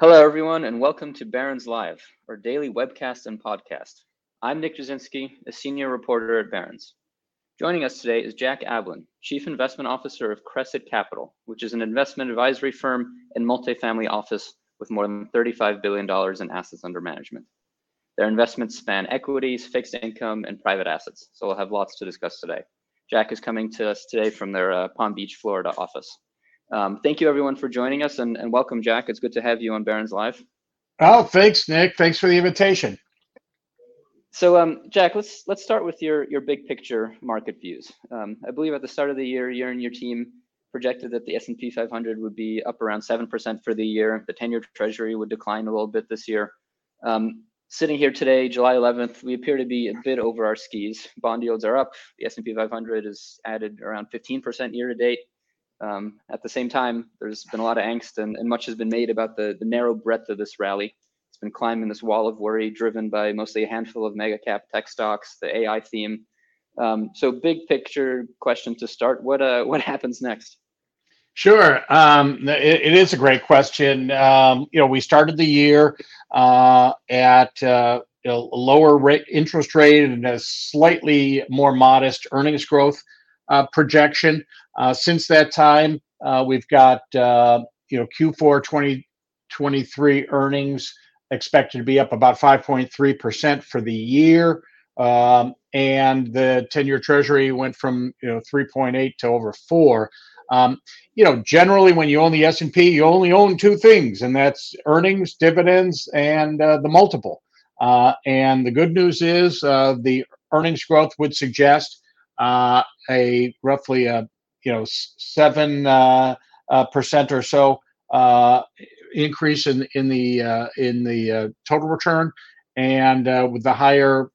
Hello, everyone, and welcome to Barron's Live, our daily webcast and podcast. I'm Nick Jasinski, a senior reporter at Barron's. Joining us today is Jack Ablin, Chief Investment Officer of Crescent Capital, which is an investment advisory firm and multifamily office with more than $35 billion in assets under management. Their investments span equities, fixed income, and private assets, so we'll have lots to discuss today. Jack is coming to us today from their Palm Beach, Florida office. Thank you, everyone, for joining us, and welcome, Jack. It's good to have you on Barron's Live. Oh, thanks, Nick. Thanks for the invitation. So, Jack, let's start with your big picture market views. I believe at the start of the year, you and your team projected that the S&P 500 would be up around 7% for the year. The 10-year Treasury would decline a little bit this year. Sitting here today, July 11th, we appear to be a bit over our skis. Bond yields are up. The S&P 500 has added around 15% year to date. At the same time, there's been a lot of angst and much has been made about the narrow breadth of this rally. It's been climbing this wall of worry driven by mostly a handful of mega cap tech stocks, the AI theme. So big picture question to start, what happens next? Sure. It is a great question. We started the year at lower rate, interest rate and a slightly more modest earnings growth projection. Since that time, we've got Q4 2023 earnings expected to be up about 5.3% for the year, and the 10-year Treasury went from 3.8 to over 4. Generally, when you own the S&P, you only own two things, and that's earnings, dividends, and the multiple. And the good news is the earnings growth would suggest a roughly 7% or so increase in the total return, and with the higher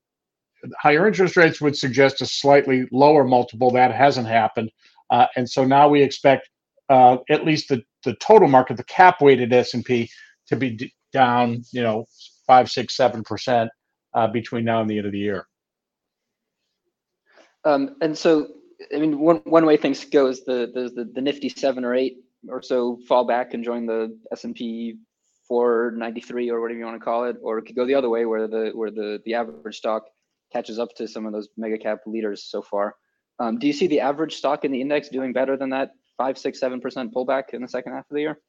interest rates would suggest a slightly lower multiple. That hasn't happened, and so now we expect at least the total market, the cap weighted S&P, to be down 5, 6, 7% between now and the end of the year. And so, I mean, one way things go is the nifty 7 or 8 or so fall back and join the S&P 493 or whatever you want to call it, or it could go the other way where the average stock catches up to some of those mega cap leaders so far. Do you see the average stock in the index doing better than that 5, 6, 7% pullback in the second half of the year?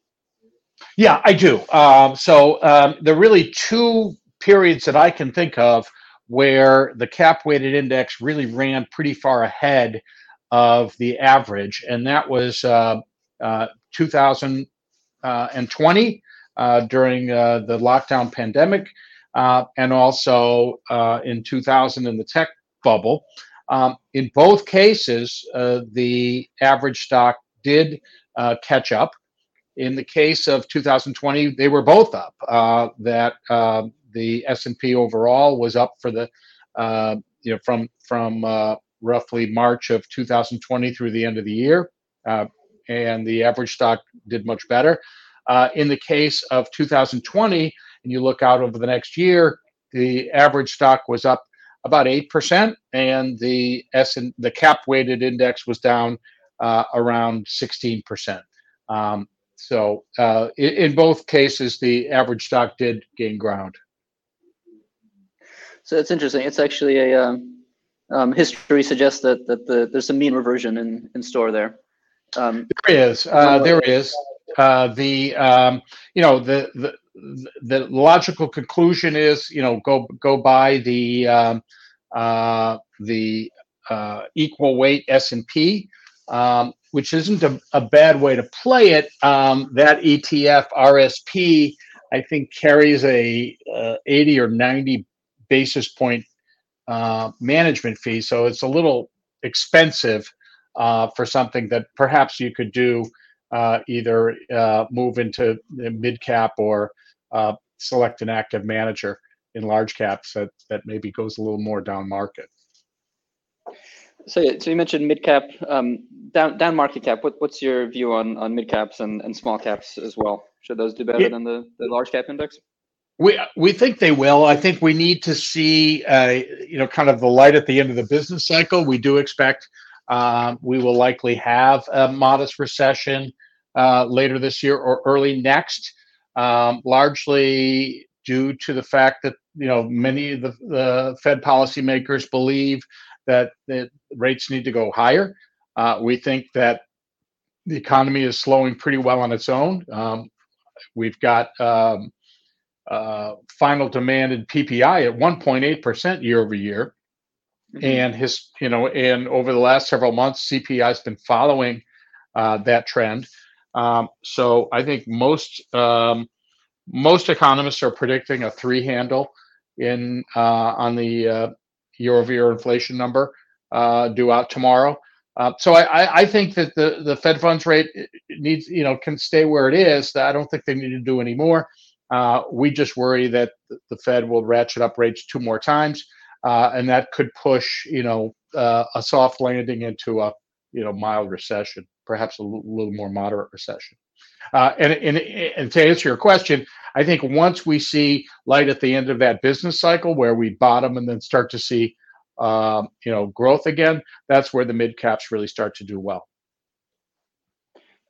Yeah, I do. So there are really two periods that I can think of where the cap-weighted index really ran pretty far ahead of the average, and that was 2020 during the lockdown pandemic, and also in 2000 in the tech bubble. In both cases, the average stock did catch up. In the case of 2020, they were both up. The S&P overall was up for the from roughly March of 2020 through the end of the year, and the average stock did much better. In the case of 2020, and you look out over the next year, the average stock was up about 8%, and the cap-weighted index was down around 16%. So in both cases, the average stock did gain ground. So it's interesting. It's actually history suggests that there's some mean reversion in store there. There is. The logical conclusion is go buy the equal weight S&P, which isn't a bad way to play it. That ETF RSP, I think, carries a 80 or 90 basis point management fee, so it's a little expensive for something that perhaps you could do either move into mid cap or select an active manager in large caps that maybe goes a little more down market. So you mentioned mid cap, down market cap. What's your view on mid caps and small caps as well? Should those do better than the large cap index? We think they will. I think we need to see, kind of the light at the end of the business cycle. We do expect we will likely have a modest recession later this year or early next, largely due to the fact that many of the Fed policymakers believe that rates need to go higher. We think that the economy is slowing pretty well on its own. We've got final demand in PPI at 1.8% year over year, and and over the last several months, CPI has been following that trend. So I think most economists are predicting a 3 handle in on the year over year inflation number due out tomorrow. So I think that the Fed funds rate needs can stay where it is. I don't think they need to do any more. We just worry that the Fed will ratchet up rates 2 more times, and that could push a soft landing into a mild recession, perhaps a little more moderate recession. And to answer your question, I think once we see light at the end of that business cycle where we bottom and then start to see growth again, that's where the mid caps really start to do well.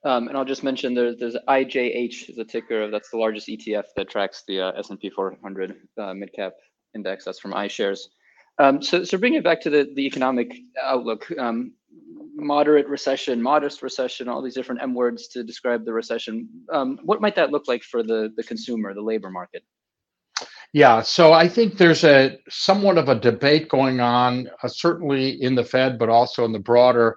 And I'll just mention there's IJH is a ticker. That's the largest ETF that tracks the S&P 400 mid cap index. That's from iShares. So bringing it back to the economic outlook, moderate recession, modest recession, all these different M words to describe the recession. What might that look like for the consumer, the labor market? Yeah, so I think there's somewhat of a debate going on, certainly in the Fed, but also in the broader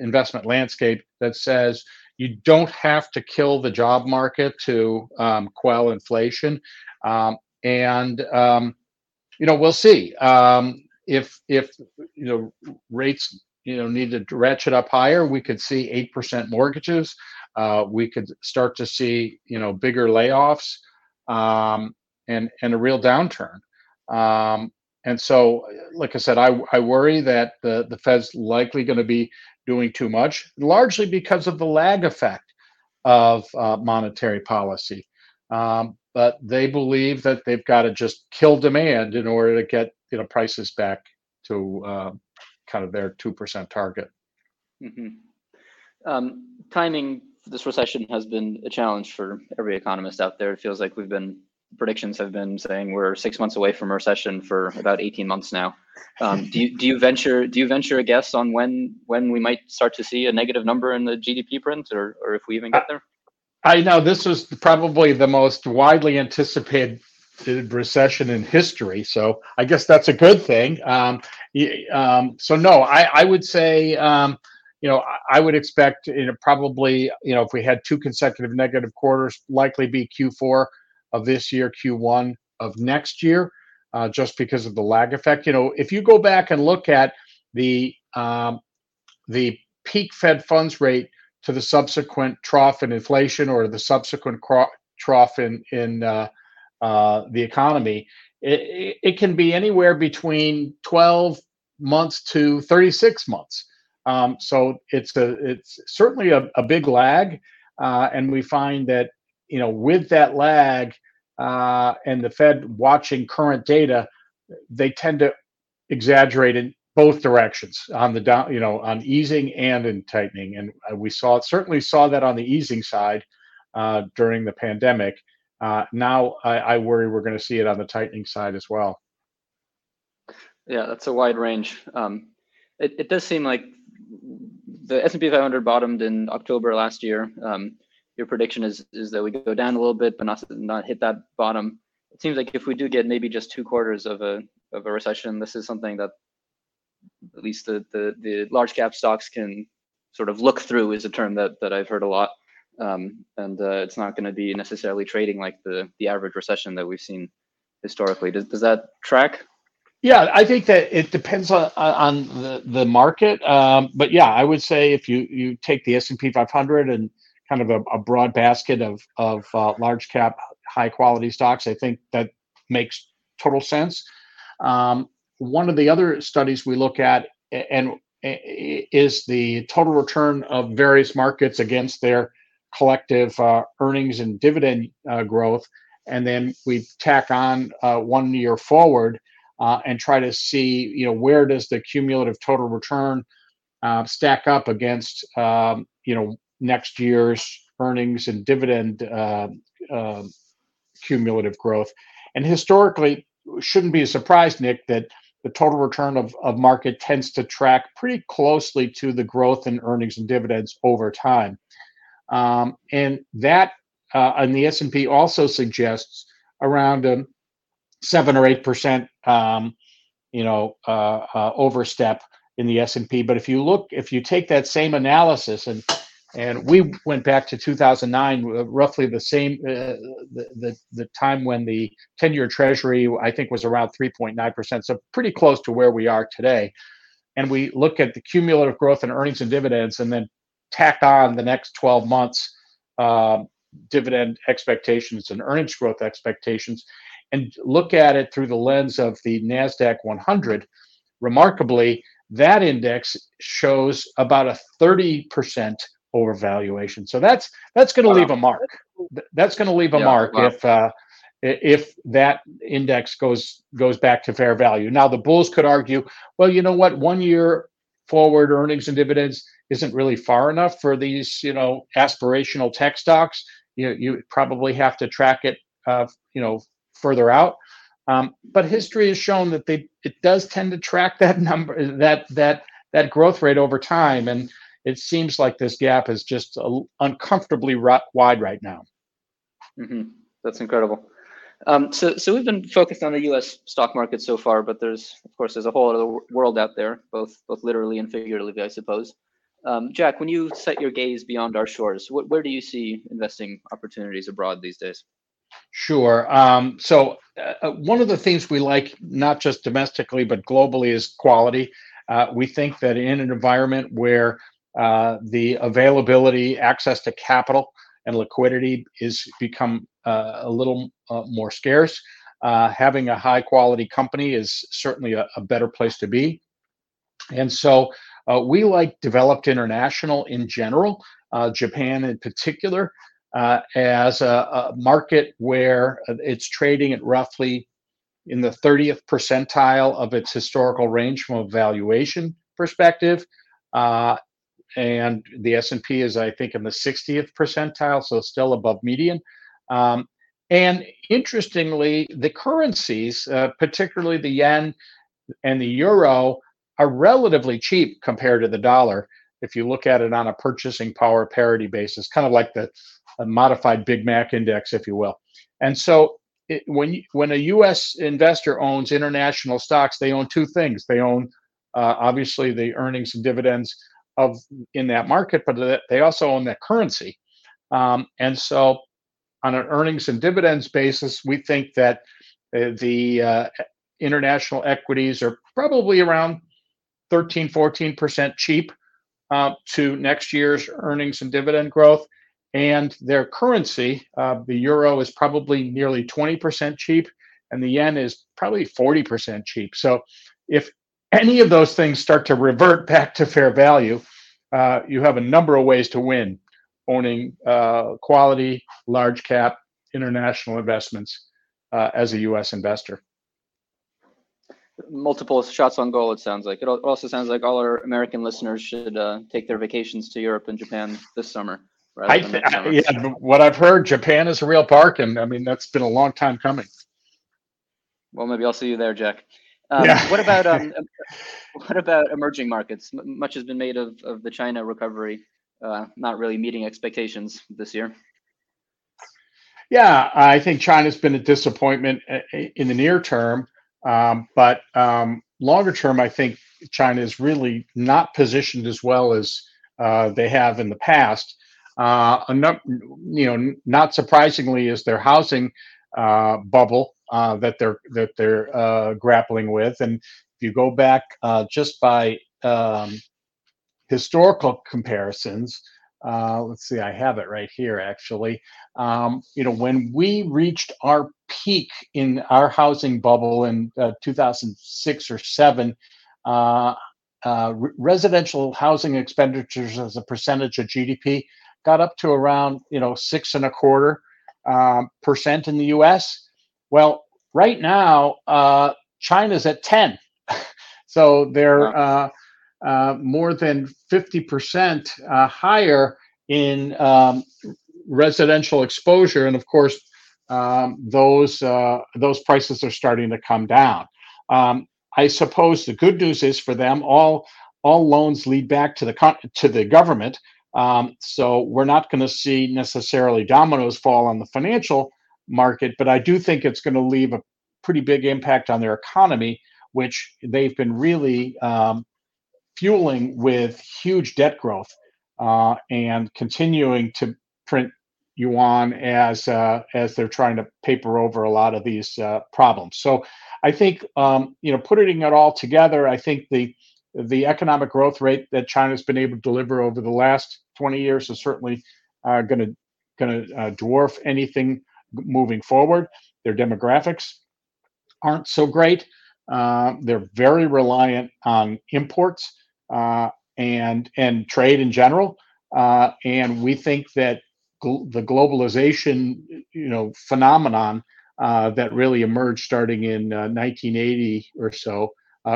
investment landscape that says you don't have to kill the job market to quell inflation. We'll see if rates need to ratchet up higher. We could see 8% mortgages. We could start to see bigger layoffs. And a real downturn. And so, like I said, I worry that the Fed's likely going to be doing too much, largely because of the lag effect of monetary policy. But they believe that they've got to just kill demand in order to get prices back to kind of their 2% target. Mm-hmm. Timing. This recession has been a challenge for every economist out there. It feels like predictions have been saying we're 6 months away from a recession for about 18 months now. Do you venture a guess on when we might start to see a negative number in the GDP print, or if we even get there? I know this is probably the most widely anticipated recession in history, so I guess that's a good thing. I would say. I would expect probably, if we had 2 consecutive negative quarters, likely be Q4 of this year, Q1 of next year, just because of the lag effect. If you go back and look at the peak Fed funds rate to the subsequent trough in inflation or the subsequent trough in the economy, it can be anywhere between 12 months to 36 months. So it's certainly a big lag, and we find that with that lag and the Fed watching current data, they tend to exaggerate in both directions on the down, on easing and in tightening, and we certainly saw that on the easing side during the pandemic. Now I worry we're going to see it on the tightening side as well. Yeah, that's a wide range. It does seem like the S&P 500 bottomed in October last year. Your prediction is that we go down a little bit, but not hit that bottom. It seems like if we do get maybe just 2 quarters of a recession, this is something that at least the large cap stocks can sort of look through, is a term that I've heard a lot. It's not going to be necessarily trading like the average recession that we've seen historically. Does that track? Yeah, I think that it depends on the market. But yeah, I would say if you take the S&P 500 and kind of a broad basket of large cap, high quality stocks, I think that makes total sense. One of the other studies we look at and is the total return of various markets against their collective earnings and dividend growth. And then we tack on 1 year forward and try to see, where does the cumulative total return stack up against, next year's earnings and dividend cumulative growth. And historically, shouldn't be a surprise, Nick, that the total return of market tends to track pretty closely to the growth in earnings and dividends over time. And that on the S&P also suggests around 7 or 8%, overstep in the S&P. But if you take that same analysis and we went back to 2009, roughly the same, the time when the 10-year Treasury, I think, was around 3.9%, so pretty close to where we are today. And we look at the cumulative growth in earnings and dividends and then tack on the next 12 months dividend expectations and earnings growth expectations and look at it through the lens of the NASDAQ 100. Remarkably, that index shows about a 30% overvaluation. So that's going to leave a mark. That's going to leave a mark if that index goes back to fair value. Now the bulls could argue, well, you know what, 1 year forward earnings and dividends isn't really far enough for these, aspirational tech stocks. You probably have to track it, further out. But history has shown that it does tend to track that number, that growth rate over time. And it seems like this gap is just uncomfortably wide right now. Mm-hmm. That's incredible. So we've been focused on the U.S. stock market so far, but there's a whole other world out there, both literally and figuratively, I suppose. Jack, when you set your gaze beyond our shores, where do you see investing opportunities abroad these days? Sure. So one of the things we like, not just domestically, but globally, is quality. We think that in an environment where the availability, access to capital and liquidity is become a little more scarce, having a high quality company is certainly a better place to be. And so we like developed international in general, Japan in particular, as a market where it's trading at roughly in the 30th percentile of its historical range from a valuation perspective. And the S&P is, I think, in the 60th percentile, so still above median. And interestingly, the currencies, particularly the yen and the euro, are relatively cheap compared to the dollar if you look at it on a purchasing power parity basis, kind of like the modified Big Mac index, if you will. And so when a U.S. investor owns international stocks, they own two things. They own, obviously, the earnings and dividends in that market, but they also own that currency. And so on an earnings and dividends basis, we think that the international equities are probably around 13, 14% cheap to next year's earnings and dividend growth. And their currency, the euro, is probably nearly 20% cheap, and the yen is probably 40% cheap. So if any of those things start to revert back to fair value, you have a number of ways to win owning quality, large cap, international investments as a U.S. investor. Multiple shots on goal, it sounds like. It also sounds like all our American listeners should take their vacations to Europe and Japan this summer. What I've heard, Japan is a real bargain. I mean, that's been a long time coming. Well, maybe I'll see you there, Jack. What about emerging markets? Much has been made of the China recovery, not really meeting expectations this year. Yeah, I think China's been a disappointment in the near term, but longer term, I think China is really not positioned as well as they have in the past. Not surprisingly, is their housing bubble that they're grappling with. And if you go back just by historical comparisons, let's see, I have it right here, actually. When we reached our peak in our housing bubble in 2006 or 7, residential housing expenditures as a percentage of GDP got up to around 6.25% in the U.S. Well, right now China's at 10, so they're more than 50% higher in residential exposure, and of course those prices are starting to come down. I suppose the good news is for them, all loans lead back to the government. So we're not going to see necessarily dominoes fall on the financial market, but I do think it's going to leave a pretty big impact on their economy, which they've been really fueling with huge debt growth and continuing to print yuan as they're trying to paper over a lot of these problems. So I think, putting it all together, I think the economic growth rate that China's been able to deliver over the last 20 years is certainly going to dwarf anything moving forward. Their demographics aren't so great. They're very reliant on imports and trade in general. And we think that the globalization, phenomenon that really emerged starting in 1980 or so,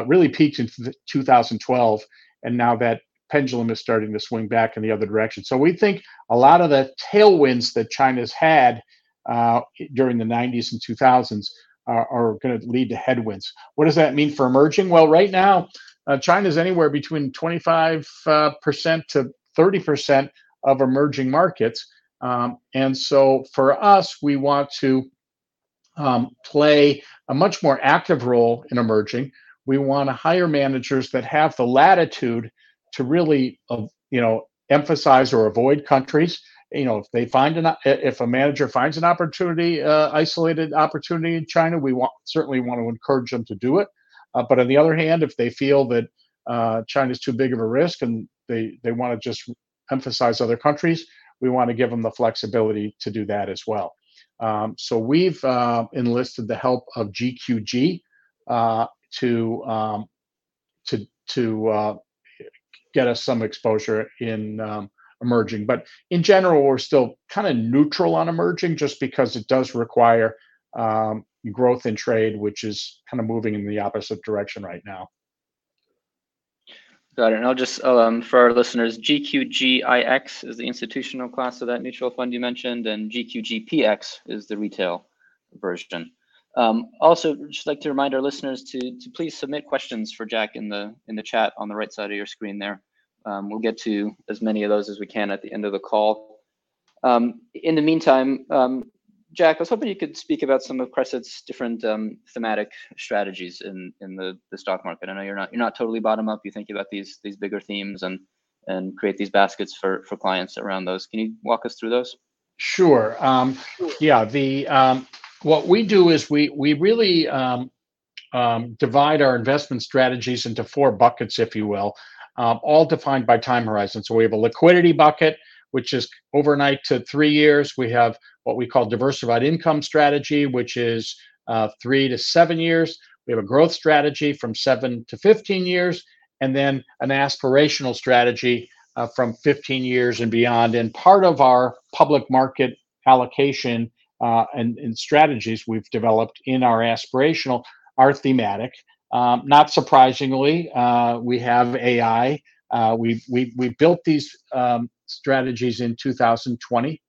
really peaked in 2012, and now that pendulum is starting to swing back in the other direction. So we think a lot of the tailwinds that China's had during the 90s and 2000s are going to lead to headwinds. What does that mean for emerging? Well, right now, China's anywhere between 25% to 30% of emerging markets. And so for us, we want to play a much more active role in emerging. We want to hire managers that have the latitude to really, emphasize or avoid countries. If they find if a manager finds an opportunity, isolated opportunity in China, we certainly want to encourage them to do it. But on the other hand, if they feel that China's too big of a risk and they want to just emphasize other countries, we want to give them the flexibility to do that as well. So we've enlisted the help of GQG to get us some exposure in emerging. But in general, we're still kind of neutral on emerging just because it does require growth in trade, which is kind of moving in the opposite direction right now. Got it. And I'll just, for our listeners, GQGIX is the institutional class of that mutual fund you mentioned, and GQGPX is the retail version. Also, just like to remind our listeners to please submit questions for Jack in the chat on the right side of your screen there. We'll get to as many of those as we can at the end of the call. In the meantime, Jack, I was hoping you could speak about some of Crescent's different thematic strategies in the stock market. I know you're not totally bottom up. You think about these bigger themes and create these baskets for clients around those. Can you walk us through those? Sure. Yeah. What we do is we really divide our investment strategies into four buckets, if you will, all defined by time horizon. So we have a liquidity bucket, which is overnight to 3 years. We have what we call diversified income strategy, which is 3 to 7 years. We have a growth strategy from 7 to 15 years, and then an aspirational strategy from 15 years and beyond. And part of our public market allocation and strategies we've developed in our aspirational are thematic. Not surprisingly, we have AI. We built these strategies in 2020,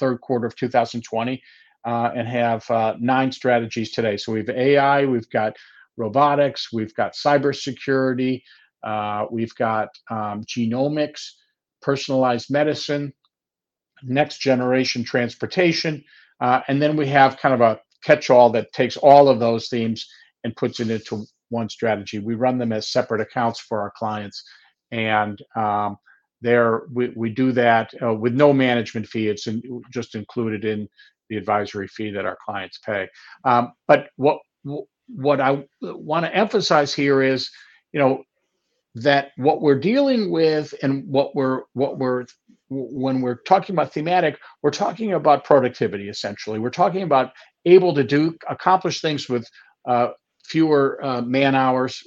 third quarter of 2020, and have 9 strategies today. So we have AI, we've got robotics, we've got cybersecurity, we've got genomics, personalized medicine, next generation transportation, and then we have kind of a catch-all that takes all of those themes and puts it into one strategy. We run them as separate accounts for our clients. And we do that with no management fee. It's just included in the advisory fee that our clients pay. But what I want to emphasize here is, you know, that what we're dealing with and when we're talking about thematic, we're talking about productivity, essentially. We're talking about able to accomplish things with fewer man hours,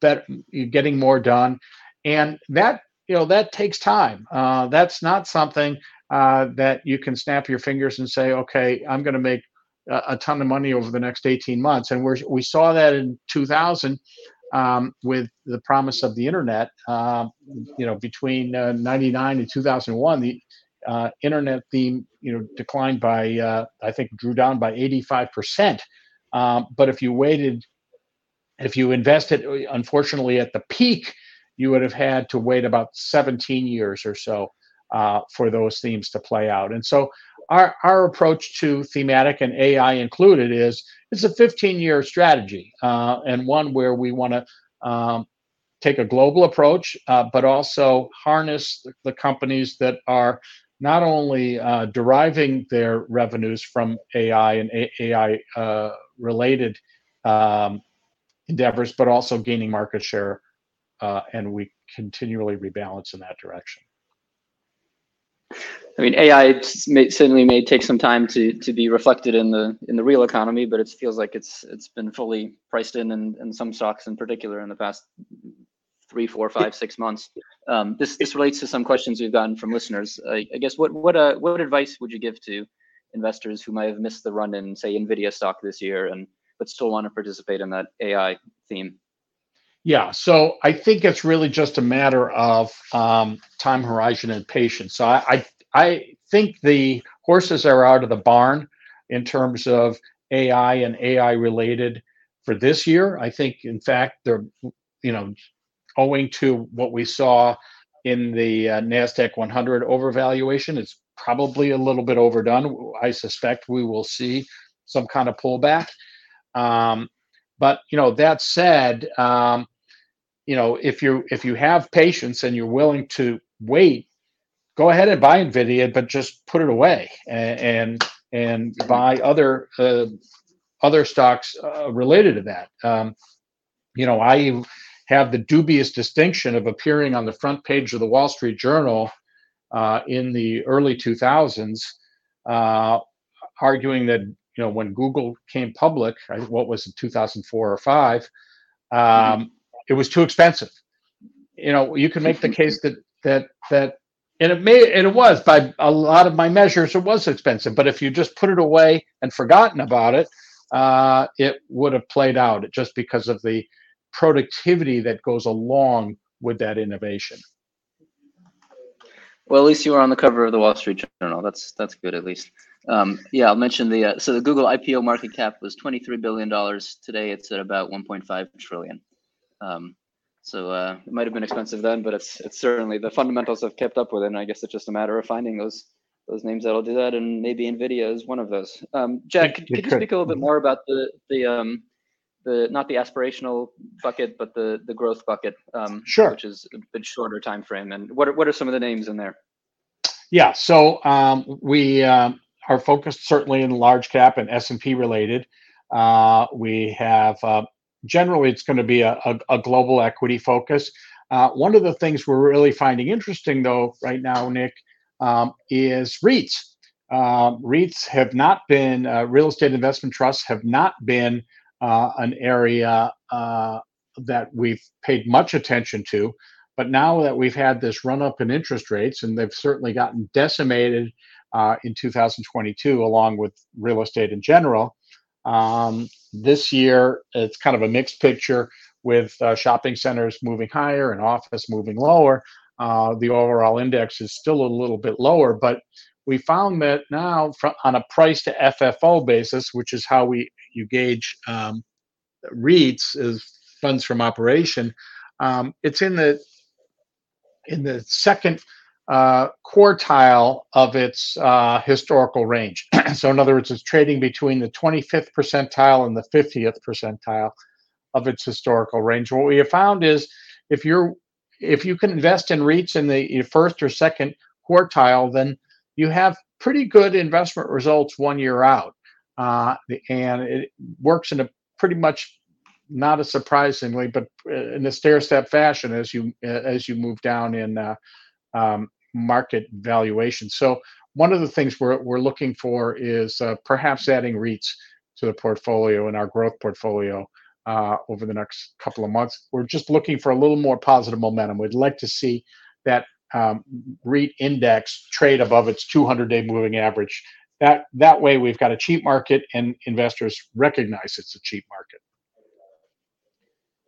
better, getting more done. And that, you know, that takes time. That's not something that you can snap your fingers and say, okay, I'm going to make a ton of money over the next 18 months. And we saw that in 2000 with the promise of the internet. You know, between 99 and 2001, the internet theme, you know, declined by, I think, drew down by 85%. But if you invested, unfortunately, at the peak, you would have had to wait about 17 years or so for those themes to play out. And so our approach to thematic, and AI included, is it's a 15-year strategy, and one where we want to take a global approach, but also harness the companies that are not only deriving their revenues from AI and AI-related endeavors, but also gaining market share. And we continually rebalance in that direction. I mean, AI certainly may take some time to be reflected in the real economy, but it feels like it's been fully priced in some stocks in particular in the past 3, 4, 5, 6 months. This relates to some questions we've gotten from listeners. I guess what advice would you give to investors who might have missed the run in, say, Nvidia stock this year, but still want to participate in that AI theme? Yeah, so I think it's really just a matter of time horizon and patience. So I think the horses are out of the barn in terms of AI and AI related for this year. I think, in fact, they're, you know, owing to what we saw in the NASDAQ 100 overvaluation, it's probably a little bit overdone. I suspect we will see some kind of pullback. But you know, that said, you know, if you have patience and you're willing to wait, go ahead and buy Nvidia, but just put it away and buy other stocks related to that. You know, I have the dubious distinction of appearing on the front page of the Wall Street Journal in the early 2000s, arguing that, you know, when Google came public, what was it, 2004 or 5? It was too expensive. You know, you can make the case that and it was by a lot of my measures, it was expensive. But if you just put it away and forgotten about it, it would have played out just because of the productivity that goes along with that innovation. Well, at least you were on the cover of the Wall Street Journal. That's good, at least. Yeah, I'll mention the Google IPO market cap was $23 billion. Today, it's at about $1.5 trillion. So it might have been expensive then, but it's certainly the fundamentals have kept up with it. And I guess it's just a matter of finding those names that'll do that. And maybe Nvidia is one of those. Jack, could you speak a little bit more about the not the aspirational bucket, but the growth bucket, sure, which is a bit shorter time frame? And what are some of the names in there? Yeah, so we are focused certainly in large cap and S&P related. We have generally it's going to be a global equity focus. One of the things we're really finding interesting though right now, Nick, is REITs. REITs have not been, real estate investment trusts have not been an area that we've paid much attention to. But now that we've had this run up in interest rates, and they've certainly gotten decimated in 2022, along with real estate in general, this year it's kind of a mixed picture with shopping centers moving higher and office moving lower. The overall index is still a little bit lower, but we found that now on a price to FFO basis, which is how you gauge REITs as funds from operation, it's in the second quartile of its historical range. So in other words, it's trading between the 25th percentile and the 50th percentile of its historical range. What we have found is if you can invest in REITs in the first or second quartile, then you have pretty good investment results 1 year out. And it works in a pretty much, not as surprisingly, but in a stair-step fashion as you move down in market valuation. So one of the things we're looking for is perhaps adding REITs to the portfolio in our growth portfolio over the next couple of months. We're just looking for a little more positive momentum. We'd like to see that REIT index trade above its 200-day moving average. That way we've got a cheap market and investors recognize it's a cheap market.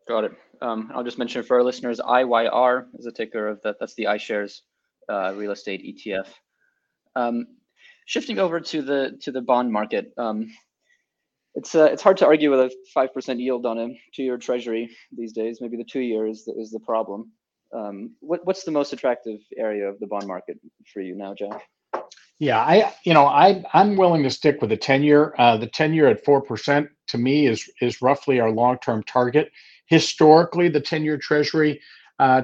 Got it. I'll just mention for our listeners, IYR is a ticker of that. That's the iShares real estate ETF. Shifting over to the bond market, it's hard to argue with a 5% yield on a 2-year Treasury these days. Maybe the 2-year is the problem. What's the most attractive area of the bond market for you now, Jack? Yeah, I'm willing to stick with the 10-year. The 10-year at 4% to me is roughly our long-term target. Historically, the 10-year Treasury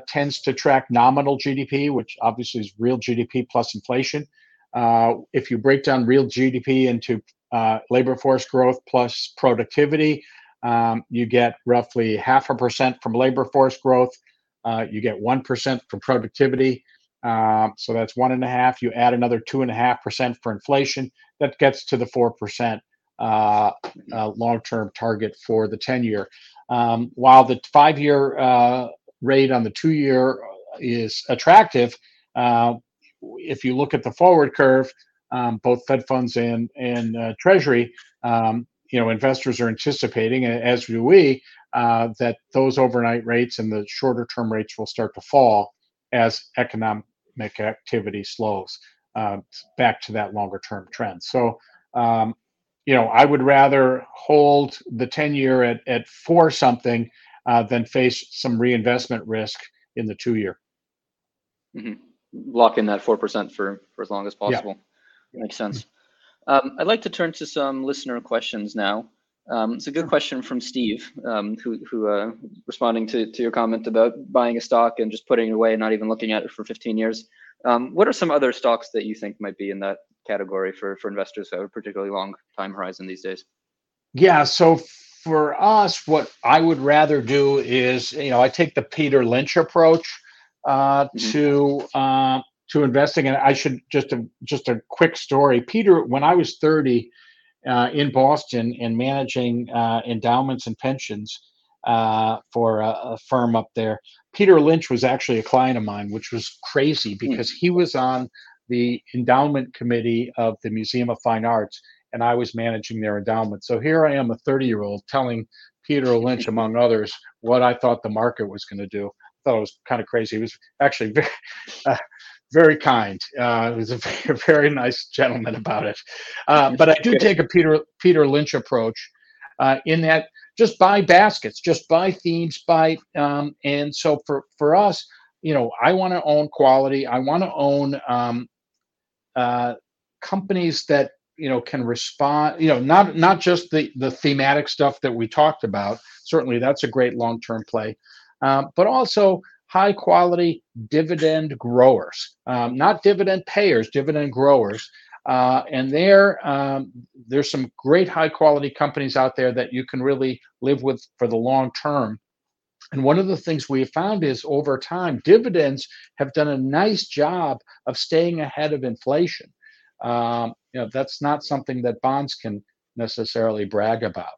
tends to track nominal GDP, which obviously is real GDP plus inflation. If you break down real GDP into labor force growth plus productivity, you get roughly 0.5% from labor force growth. You get 1% from productivity. So that's 1.5%. You add another 2.5% for inflation. That gets to the 4% long-term target for the 10-year. While the 5-year rate on the 2-year is attractive, if you look at the forward curve, both Fed funds and Treasury, investors are anticipating, as do we, that those overnight rates and the shorter-term rates will start to fall as economic activity slows back to that longer-term trend. So, I would rather hold the 10-year at 4-something than face some reinvestment risk in the 2-year. Mm-hmm. Lock in that 4% for as long as possible. Yeah. Makes sense. I'd like to turn to some listener questions now. It's a good question from Steve, who responding to your comment about buying a stock and just putting it away and not even looking at it for 15 years. What are some other stocks that you think might be in that category for investors who have a particularly long time horizon these days? Yeah, so for us, what I would rather do is, I take the Peter Lynch approach to investing. And I should just a quick story. Peter, when I was 30, in Boston and managing endowments and pensions for a firm up there, Peter Lynch was actually a client of mine, which was crazy because he was on the endowment committee of the Museum of Fine Arts, and I was managing their endowment. So here I am, a 30-year-old, telling Peter Lynch, among others, what I thought the market was going to do. I thought it was kind of crazy. He was actually very... very kind. He was a very nice gentleman about it. But I do take a Peter Lynch approach in that just buy baskets, just buy themes, and so for us, I want to own quality. I want to own companies that can respond. Not just the thematic stuff that we talked about. Certainly, that's a great long-term play, but also high quality dividend growers, not dividend payers, dividend growers. And there's some great high quality companies out there that you can really live with for the long term. And one of the things we have found is over time, dividends have done a nice job of staying ahead of inflation. That's not something that bonds can necessarily brag about.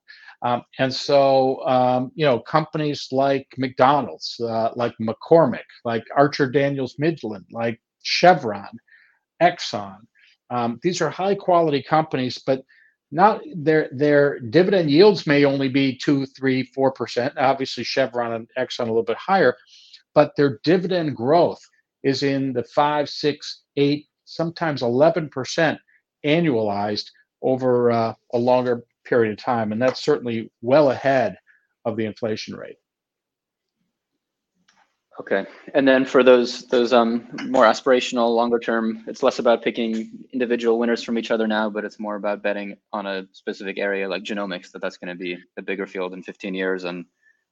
And so, companies like McDonald's, like McCormick, like Archer Daniels Midland, like Chevron, Exxon, these are high quality companies, but not their dividend yields may only be 2, 3, 4%. Obviously, Chevron and Exxon a little bit higher, but their dividend growth is in the 5, 6, 8, sometimes 11% annualized over a longer period of time, and that's certainly well ahead of the inflation rate. Okay, and then for those more aspirational, longer term, it's less about picking individual winners from each other now, but it's more about betting on a specific area like genomics, that's going to be a bigger field in 15 years, and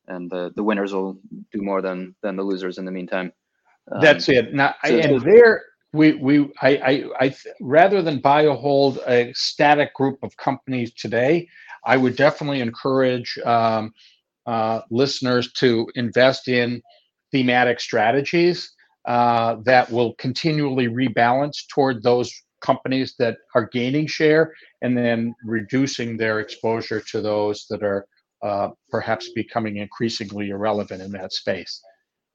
the winners will do more than the losers in the meantime. That's it. Now, so I rather than buy or hold a static group of companies today, I would definitely encourage listeners to invest in thematic strategies that will continually rebalance toward those companies that are gaining share, and then reducing their exposure to those that are perhaps becoming increasingly irrelevant in that space.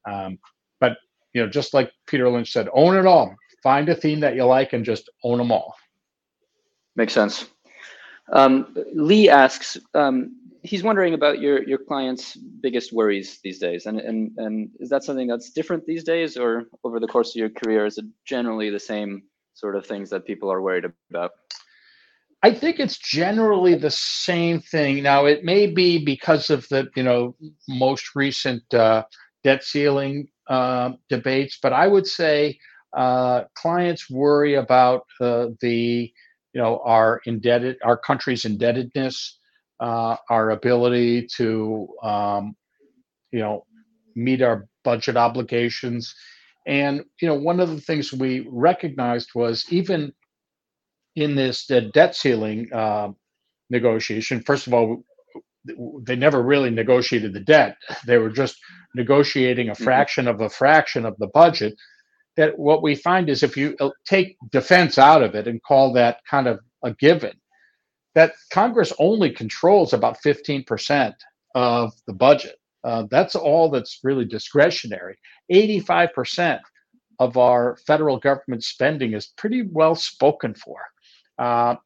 But you know, just like Peter Lynch said, own it all. Find a theme that you like and just own them all. Makes sense. Lee asks, he's wondering about your clients' biggest worries these days, and is that something that's different these days, or over the course of your career, is it generally the same sort of things that people are worried about? I think it's generally the same thing. Now, it may be because of the most recent debt ceiling debates, but I would say clients worry about our country's indebtedness, our ability to meet our budget obligations. And, one of the things we recognized was, even in this debt ceiling negotiation, first of all, they never really negotiated the debt. They were just negotiating a fraction of a fraction of the budget. That what we find is, if you take defense out of it and call that kind of a given, that Congress only controls about 15% of the budget. That's all that's really discretionary. 85% of our federal government spending is pretty well spoken for.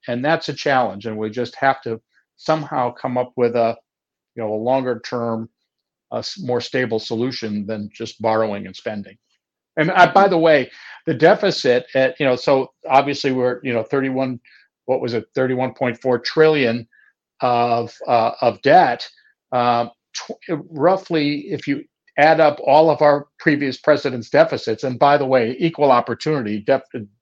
And that's a challenge. And we just have to somehow come up with a longer term, a more stable solution than just borrowing and spending. And by the way, the deficit at, so obviously we're, 31.4 trillion of debt. Roughly, if you add up all of our previous presidents' deficits, and by the way, equal opportunity,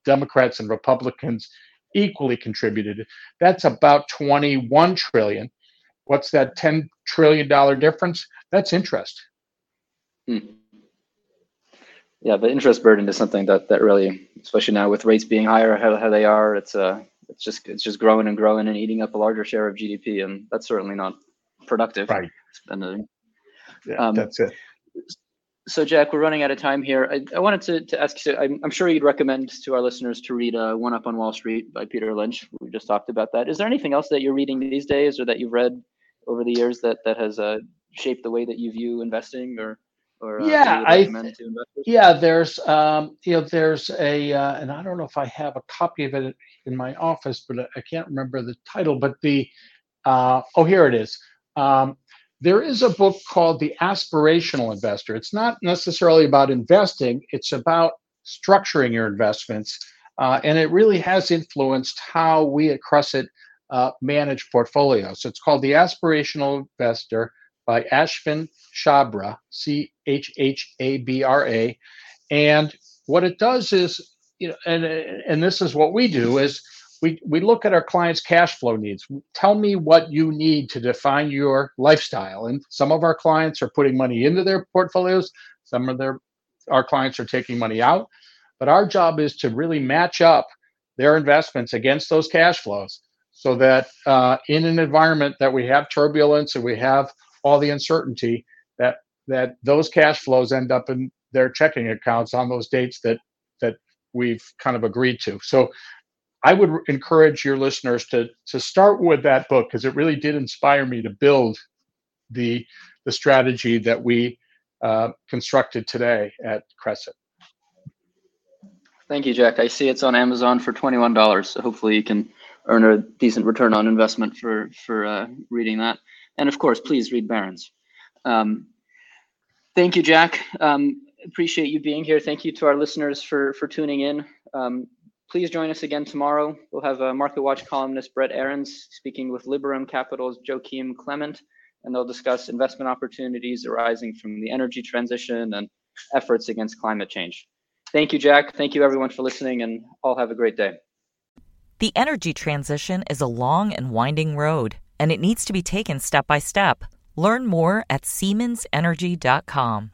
Democrats and Republicans equally contributed, that's about 21 trillion. What's that $10 trillion difference? That's interest. Yeah, the interest burden is something that really, especially now with rates being higher, how they are, it's just growing and growing and eating up a larger share of GDP, and that's certainly not productive. Right. That's it. So, Jack, we're running out of time here. I wanted to ask you, I'm sure you'd recommend to our listeners to read One Up on Wall Street by Peter Lynch. We just talked about that. Is there anything else that you're reading these days, or that you've read over the years that has shaped the way that you view investing, There's there's a and I don't know if I have a copy of it in my office, but I can't remember the title, but the here it is. There is a book called The Aspirational Investor. It's not necessarily about investing. It's about structuring your investments. And it really has influenced how we at Crescent manage portfolios. So it's called The Aspirational Investor by Ashvin Chhabra, Chhabra. And what it does is, and this is what we do, is we look at our clients' cash flow needs. Tell me what you need to define your lifestyle. And some of our clients are putting money into their portfolios. Some of our clients are taking money out. But our job is to really match up their investments against those cash flows, so that in an environment that we have turbulence and we have all the uncertainty, that those cash flows end up in their checking accounts on those dates that we've kind of agreed to. So I would encourage your listeners to start with that book, because it really did inspire me to build the strategy that we constructed today at Crescent. Thank you, Jack. I see it's on Amazon for $21, so hopefully you can earn a decent return on investment for reading that. And of course, please read Barron's. Thank you, Jack. Appreciate you being here. Thank you to our listeners for tuning in. Please join us again tomorrow. We'll have Market Watch columnist Brett Ahrens speaking with Liberum Capital's Joachim Clement, and they'll discuss investment opportunities arising from the energy transition and efforts against climate change. Thank you, Jack. Thank you, everyone, for listening, and all have a great day. The energy transition is a long and winding road, and it needs to be taken step by step. Learn more at SiemensEnergy.com.